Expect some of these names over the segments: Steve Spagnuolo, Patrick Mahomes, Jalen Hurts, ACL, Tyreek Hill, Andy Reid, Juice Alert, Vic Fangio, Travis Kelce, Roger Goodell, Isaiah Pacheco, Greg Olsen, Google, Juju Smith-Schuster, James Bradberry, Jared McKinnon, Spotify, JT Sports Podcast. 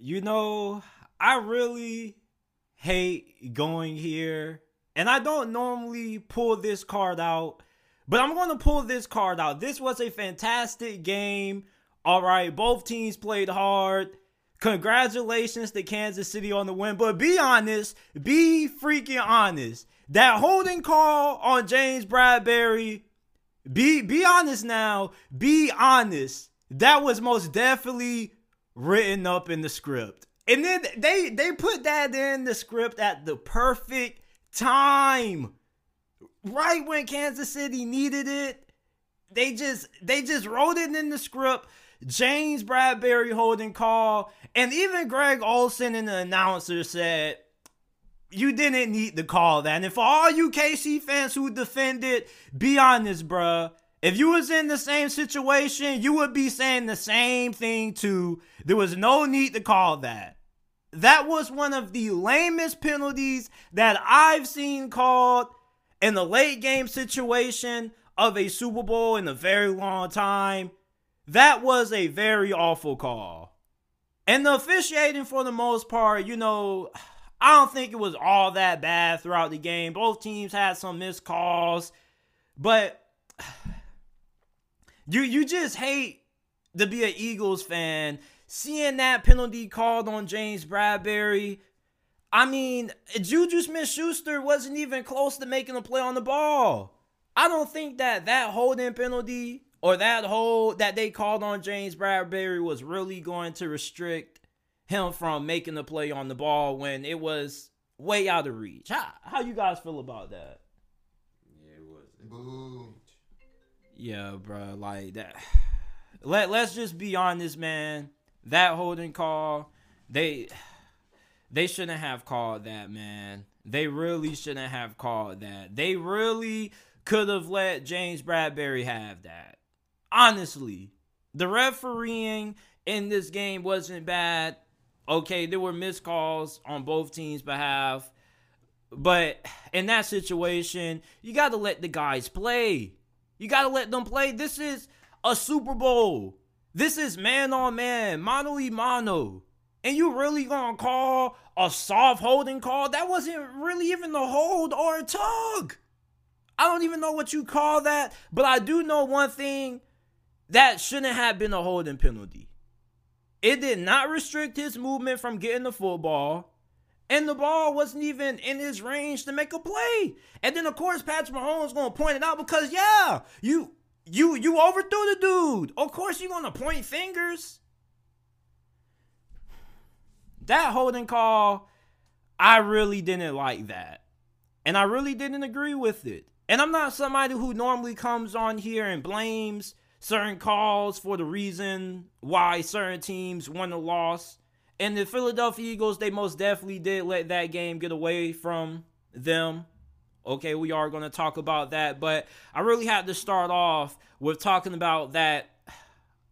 You know, I really hate going here. And I don't normally pull this card out, but I'm going to pull this card out. This was a fantastic game. All right, both teams played hard. Congratulations to Kansas City on the win. But be honest, be freaking honest. That holding call on James Bradberry, be honest now. Be honest. That was most definitely written up in the script. And then they put that in the script at the perfect time. Right when Kansas City needed it, they just wrote it in the script. James Bradberry holding call. And even Greg Olsen and the announcer said, you didn't need to call that. And for all you KC fans who defended, be honest, bruh. If you was in the same situation, you would be saying the same thing too. There was no need to call that. That was one of the lamest penalties that I've seen called in the late game situation of a Super Bowl in a very long time. That was a very awful call. And the officiating, for the most part, you know, I don't think it was all that bad throughout the game. Both teams had some missed calls. But you just hate to be an Eagles fan. Seeing that penalty called on James Bradberry, I mean, Juju Smith-Schuster wasn't even close to making a play on the ball. I don't think that holding penalty or that hold that they called on James Bradberry was really going to restrict him from making a play on the ball when it was way out of reach. How you guys feel about that? Yeah, it was. Boo. Yeah, bro, like that. Let's just be honest, man. That holding call, they shouldn't have called that, man. They really shouldn't have called that. They really could have let James Bradberry have that. Honestly, the refereeing in this game wasn't bad. Okay, there were missed calls on both teams' behalf. But in that situation, you got to let the guys play. You got to let them play. This is a Super Bowl. This is man-on-man, mano-a-mano. And you really going to call a soft holding call? That wasn't really even a hold or a tug. I don't even know what you call that, but I do know one thing. That shouldn't have been a holding penalty. It did not restrict his movement from getting the football. And the ball wasn't even in his range to make a play. And then, of course, Patrick Mahomes going to point it out because, yeah, you overthrew the dude. Of course you're going to point fingers. That holding call, I really didn't like that. And I really didn't agree with it. And I'm not somebody who normally comes on here and blames certain calls for the reason why certain teams won or lost. And the Philadelphia Eagles, they most definitely did let that game get away from them. Okay, we are going to talk about that. But I really had to start off with talking about that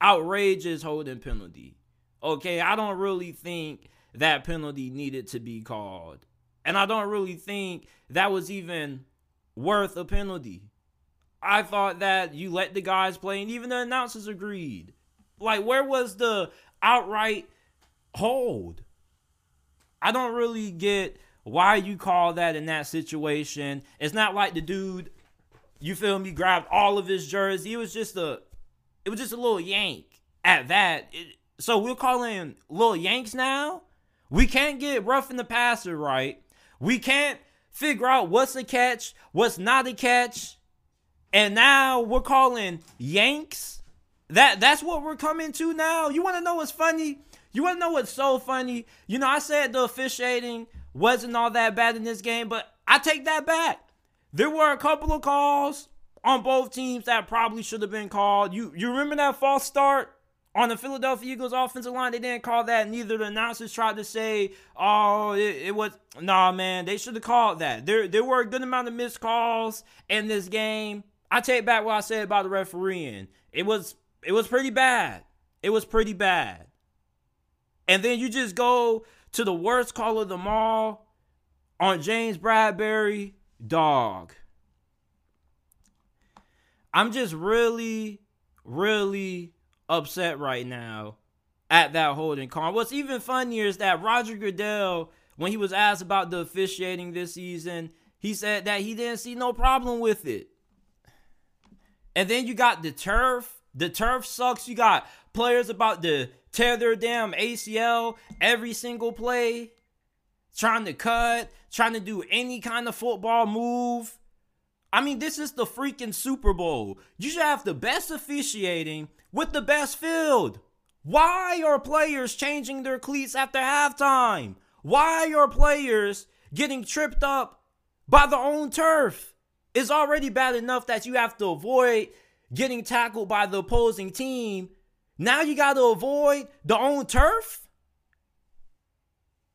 outrageous holding penalty. Okay, I don't really think that penalty needed to be called. And I don't really think that was even worth a penalty. I thought that you let the guys play, and even the announcers agreed. Like, where was the outright hold? I don't really get why you call that in that situation. It's not like the dude, you feel me, grabbed all of his jersey. It was just a little yank at that. So we're calling little yanks now? We can't get roughing the passer right. We can't figure out what's a catch, what's not a catch. And now we're calling yanks? That's what we're coming to now? You want to know what's funny? You want to know what's so funny? You know, I said the officiating wasn't all that bad in this game, but I take that back. There were a couple of calls on both teams that probably should have been called. You remember that false start on the Philadelphia Eagles offensive line? They didn't call that. Neither the announcers tried to say, oh, it was. Nah, man, they should have called that. There were a good amount of missed calls in this game. I take back what I said about the refereeing. It was pretty bad. It was pretty bad. And then you just go to the worst call of them all on James Bradberry. Dog. I'm just really, really upset right now at that holding call. What's even funnier is that Roger Goodell, when he was asked about the officiating this season, he said that he didn't see no problem with it. And then you got the turf. The turf sucks. You got players about to tear their damn ACL every single play, trying to cut, trying to do any kind of football move. I mean, this is the freaking Super Bowl. You should have the best officiating with the best field. Why are players changing their cleats after halftime? Why are players getting tripped up by their own turf? It's already bad enough that you have to avoid getting tackled by the opposing team. Now you got to avoid the own turf?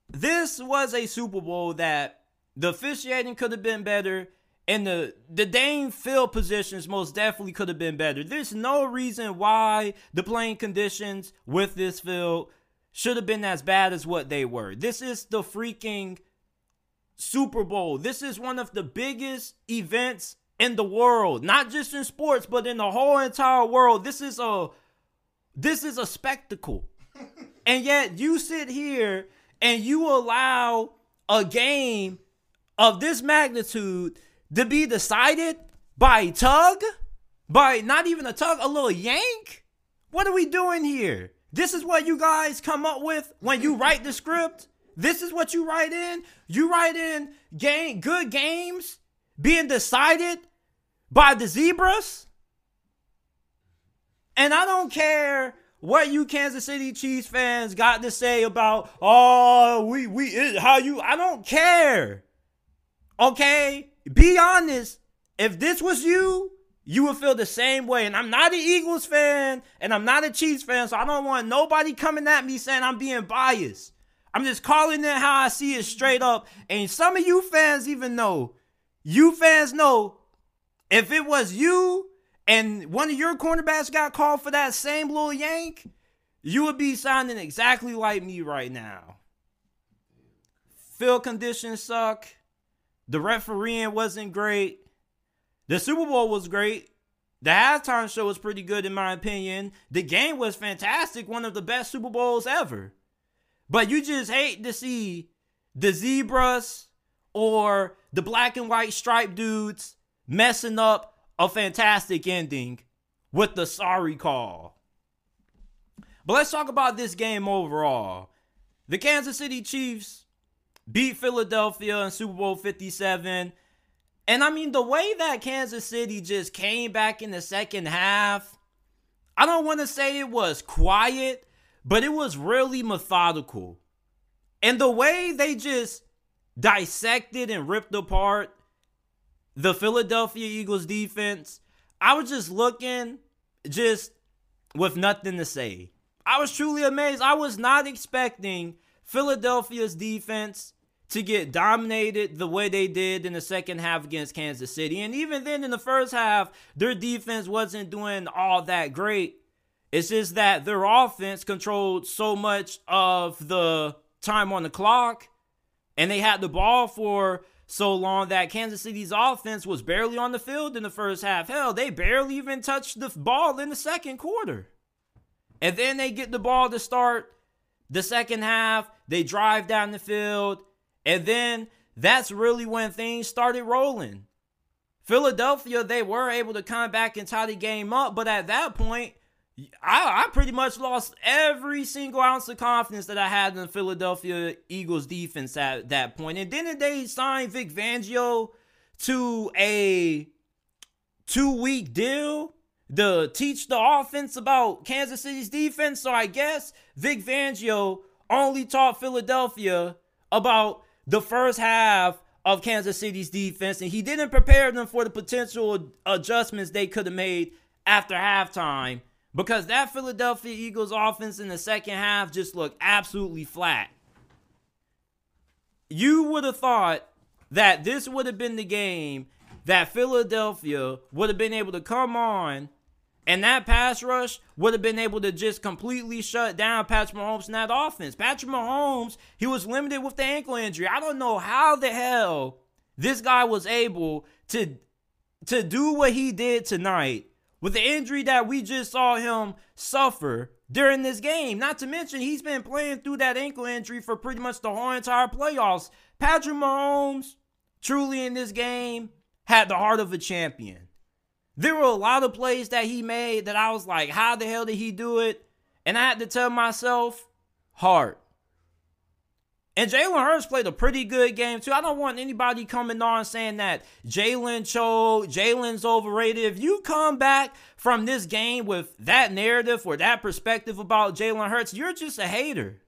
This was a Super Bowl that the officiating could have been better, and the dang field positions most definitely could have been better. There's no reason why the playing conditions with this field should have been as bad as what they were. This is the freaking Super Bowl. This is one of the biggest events in the world, not just in sports, but in the whole entire world. This is a spectacle. And yet you sit here and you allow a game of this magnitude to be decided by a tug, by not even a tug, a little yank. What are we doing here? This is what you guys come up with when you write the script. This is what you write in. You write in good games being decided by the zebras. And I don't care what you Kansas City Chiefs fans got to say about, oh, I don't care. Okay? Be honest. If this was you, you would feel the same way. And I'm not an Eagles fan, and I'm not a Chiefs fan, so I don't want nobody coming at me saying I'm being biased. I'm just calling it how I see it straight up. And some of you fans even know, if it was you and one of your cornerbacks got called for that same little yank, you would be sounding exactly like me right now. Field conditions suck. The refereeing wasn't great. The Super Bowl was great. The halftime show was pretty good in my opinion. The game was fantastic, one of the best Super Bowls ever. But you just hate to see the zebras or the black and white striped dudes messing up a fantastic ending with the sorry call. But let's talk about this game overall. The Kansas City Chiefs beat Philadelphia in Super Bowl 57. And I mean, the way that Kansas City just came back in the second half, I don't want to say it was quiet, but it was really methodical. And the way they just dissected and ripped apart the Philadelphia Eagles defense, I was just looking just with nothing to say. I was truly amazed. I was not expecting Philadelphia's defense to get dominated the way they did in the second half against Kansas City. And even then in the first half, their defense wasn't doing all that great. It's just that their offense controlled so much of the time on the clock, and they had the ball for so long that Kansas City's offense was barely on the field in the first half. Hell, they barely even touched the ball in the second quarter. And then they get the ball to start the second half. They drive down the field, and then that's really when things started rolling. Philadelphia, they were able to come back and tie the game up, but at that point, I pretty much lost every single ounce of confidence that I had in the Philadelphia Eagles defense at that point. And then they signed Vic Fangio to a 2-week deal to teach the offense about Kansas City's defense. So I guess Vic Fangio only taught Philadelphia about the first half of Kansas City's defense, and he didn't prepare them for the potential adjustments they could have made after halftime. Because that Philadelphia Eagles offense in the second half just looked absolutely flat. You would have thought that this would have been the game that Philadelphia would have been able to come on, and that pass rush would have been able to just completely shut down Patrick Mahomes and that offense. Patrick Mahomes, he was limited with the ankle injury. I don't know how the hell this guy was able to do what he did tonight with the injury that we just saw him suffer during this game. Not to mention, he's been playing through that ankle injury for pretty much the whole entire playoffs. Patrick Mahomes, truly in this game, had the heart of a champion. There were a lot of plays that he made that I was like, how the hell did he do it? And I had to tell myself, heart. And Jalen Hurts played a pretty good game, too. I don't want anybody coming on saying that Jalen choked, Jalen's overrated. If you come back from this game with that narrative or that perspective about Jalen Hurts, you're just a hater.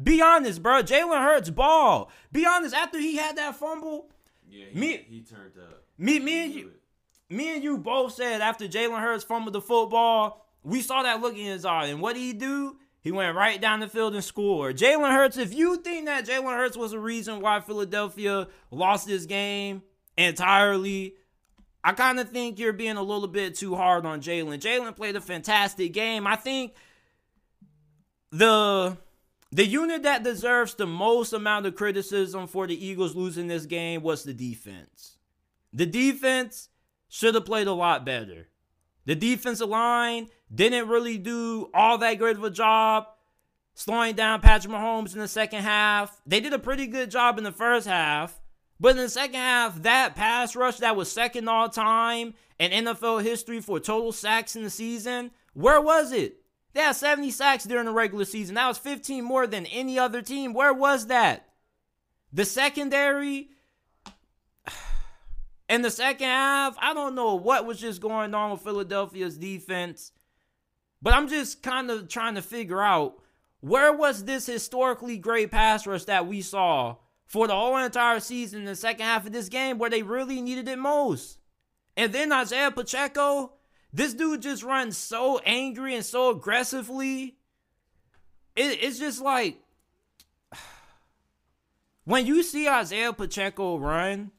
Be honest, bro. Jalen Hurts ball. Be honest. After he had that fumble, yeah, he turned up. Me and you both said after Jalen Hurts fumbled the football, we saw that look in his eye. And what did he do? He went right down the field and scored. Jalen Hurts, if you think that Jalen Hurts was the reason why Philadelphia lost this game entirely, I kind of think you're being a little bit too hard on Jalen. Jalen played a fantastic game. I think the unit that deserves the most amount of criticism for the Eagles losing this game was the defense. The defense should have played a lot better. The defensive line didn't really do all that great of a job slowing down Patrick Mahomes in the second half. They did a pretty good job in the first half. But in the second half, that pass rush that was second all time in NFL history for total sacks in the season, where was it? They had 70 sacks during the regular season. That was 15 more than any other team. Where was that? The secondary in the second half, I don't know what was just going on with Philadelphia's defense, but I'm just kind of trying to figure out, where was this historically great pass rush that we saw for the whole entire season in the second half of this game where they really needed it most? And then Isaiah Pacheco, this dude just runs so angry and so aggressively. It's just like, when you see Isaiah Pacheco run,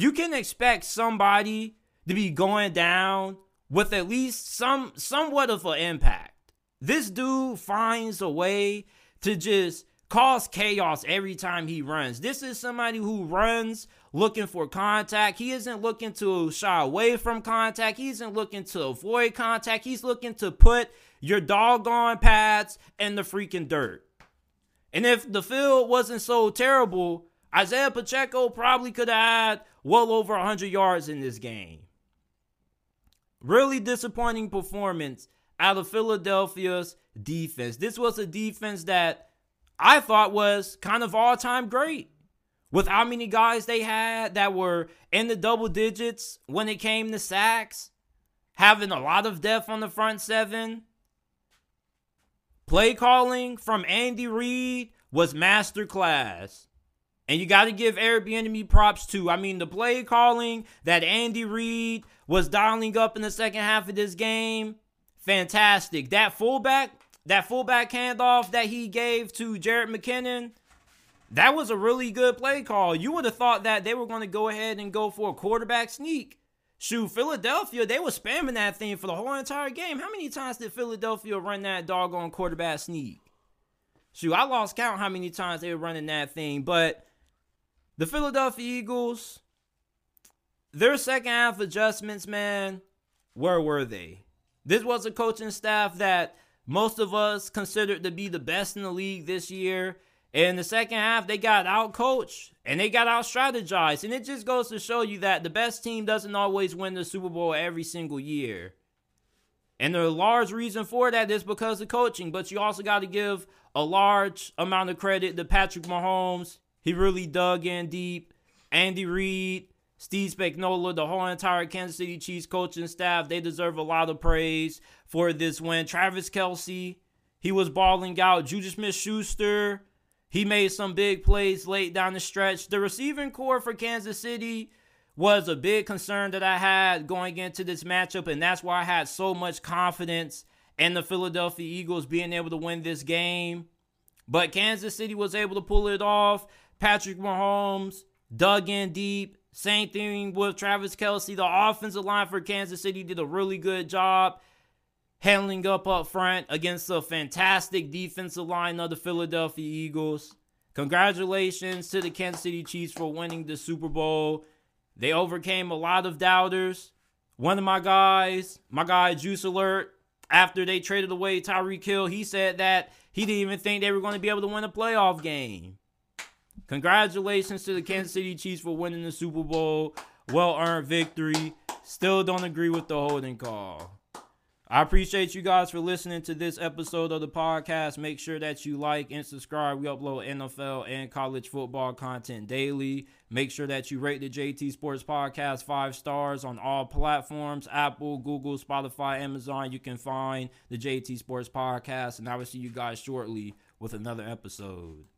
you can expect somebody to be going down with at least somewhat of an impact. This dude finds a way to just cause chaos every time he runs. This is somebody who runs looking for contact. He isn't looking to shy away from contact. He isn't looking to avoid contact. He's looking to put your doggone pads in the freaking dirt. And if the field wasn't so terrible, Isaiah Pacheco probably could have had well over 100 yards in this game. Really disappointing performance out of Philadelphia's defense. This was a defense that I thought was kind of all-time great, with how many guys they had that were in the double digits when it came to sacks, having a lot of depth on the front seven. Play calling from Andy Reid was masterclass. And you got to give Airbnb props too. I mean, the play calling that Andy Reid was dialing up in the second half of this game, fantastic. That fullback handoff that he gave to Jared McKinnon, that was a really good play call. You would have thought that they were going to go ahead and go for a quarterback sneak. Shoot, Philadelphia, they were spamming that thing for the whole entire game. How many times did Philadelphia run that doggone quarterback sneak? Shoot, I lost count how many times they were running that thing, but the Philadelphia Eagles, their second half adjustments, man, where were they? This was a coaching staff that most of us considered to be the best in the league this year. And in the second half, they got out-coached and they got out-strategized. And it just goes to show you that the best team doesn't always win the Super Bowl every single year. And the large reason for that is because of coaching. But you also got to give a large amount of credit to Patrick Mahomes. He really dug in deep. Andy Reid, Steve Spagnuolo, the whole entire Kansas City Chiefs coaching staff, they deserve a lot of praise for this win. Travis Kelce, he was balling out. Juju Smith-Schuster, he made some big plays late down the stretch. The receiving core for Kansas City was a big concern that I had going into this matchup, and that's why I had so much confidence in the Philadelphia Eagles being able to win this game. But Kansas City was able to pull it off. Patrick Mahomes dug in deep. Same thing with Travis Kelce. The offensive line for Kansas City did a really good job handling up front against a fantastic defensive line of the Philadelphia Eagles. Congratulations to the Kansas City Chiefs for winning the Super Bowl. They overcame a lot of doubters One of my guy Juice Alert, after they traded away Tyreek Hill, he said that he didn't even think they were going to be able to win a playoff game. Congratulations to the Kansas City Chiefs for winning the Super Bowl. Well-earned victory. Still don't agree with the holding call. I appreciate you guys for listening to this episode of the podcast. Make sure that you like and subscribe. We upload NFL and college football content daily. Make sure that you rate the JT Sports Podcast 5 stars on all platforms, Apple, Google, Spotify, Amazon. You can find the JT Sports Podcast, and I will see you guys shortly with another episode.